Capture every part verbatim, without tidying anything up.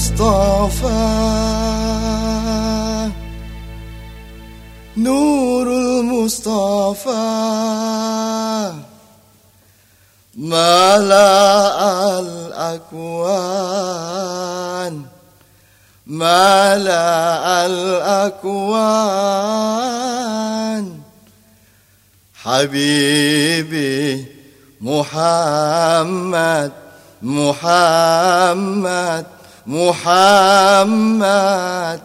Mustafa, Nurul Mustafa, Mala'al Akwan, Mala'al Akwan, Habibi Muhammad Muhammad Muhammad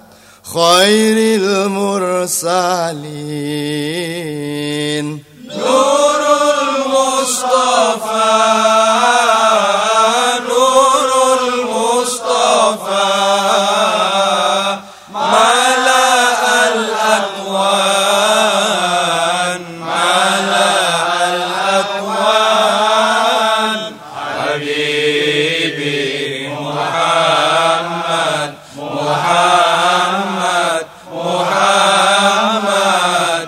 Khairil Mursalin Nurul Mustafa Nurul Mustafa Mala al-Aqwan Mala al-Aqwan Habib Muhammad, Muhammad,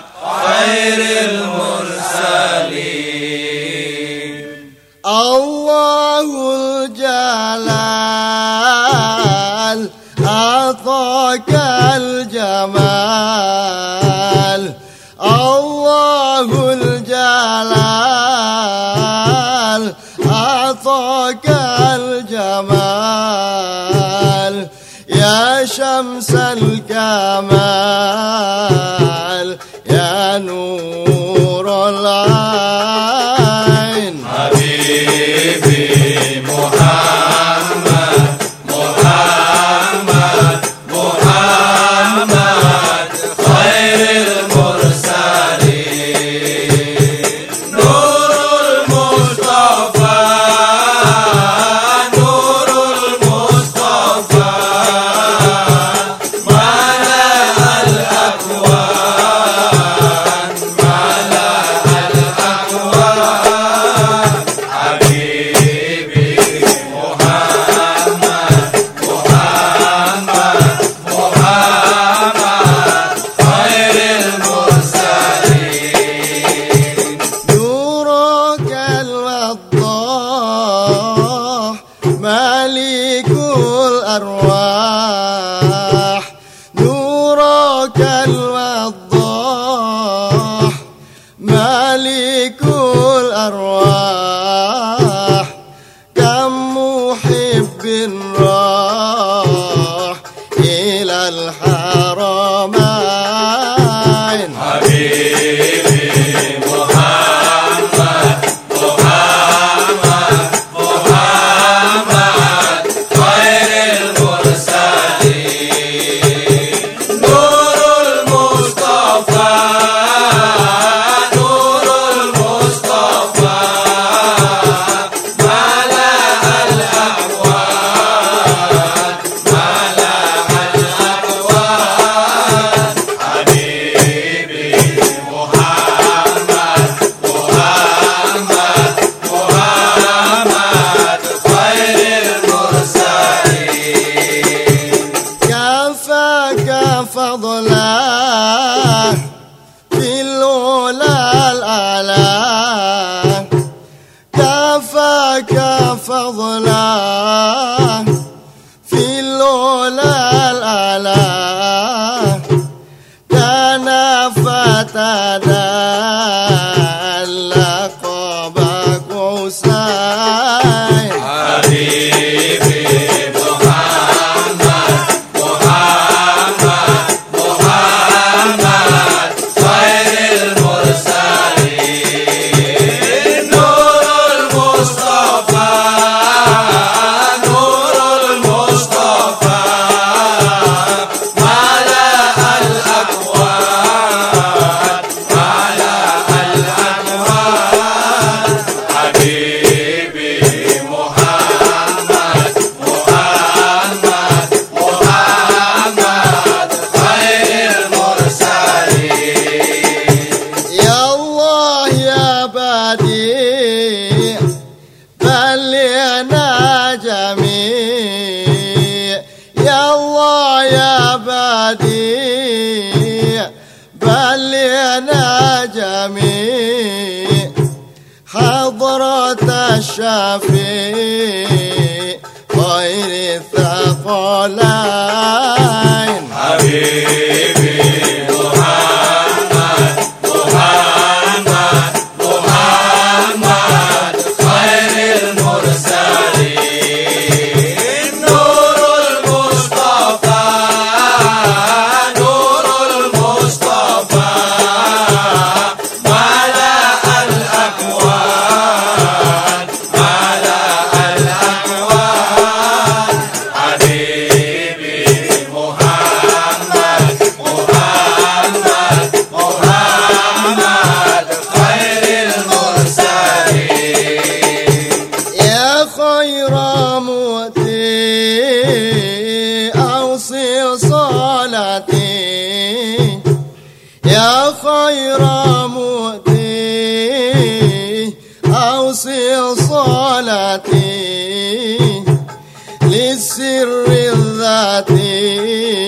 Muhammad, Khairil Mursalin. Allahul Jalal, Atakal Jamal. Allahul Jalal, Atakal Jamal Ya Shams al-Kamal Ya Nur al-Ain Habibi Muhammad Muhammad Muhammad Khairil Mursalin Nurul Mustafa Malikul arwah, nurakal waddah. Malikul arwah, kamu hibbin rah ila al-haramain. Habibi Muhammad, Muhammad, Muhammad. فضلا في الأولى الأعلى كفاك فضلا في الأولى الأعلى كان فتنا اللقب قوسين حبيبي بلغنا جميع حضرة الشفيع خير الثقة الخلائق حبيبي محمد محمد محمد خير المرسلين نور المصطفى نور المصطفى ملأ الأكوان ملأ الأكوان حبيبي محمد محمد محمد خير المرسلين يا خير مؤتي أوصي صلاتي يا خير مؤتي أوصي صلاتي للسر الذاتي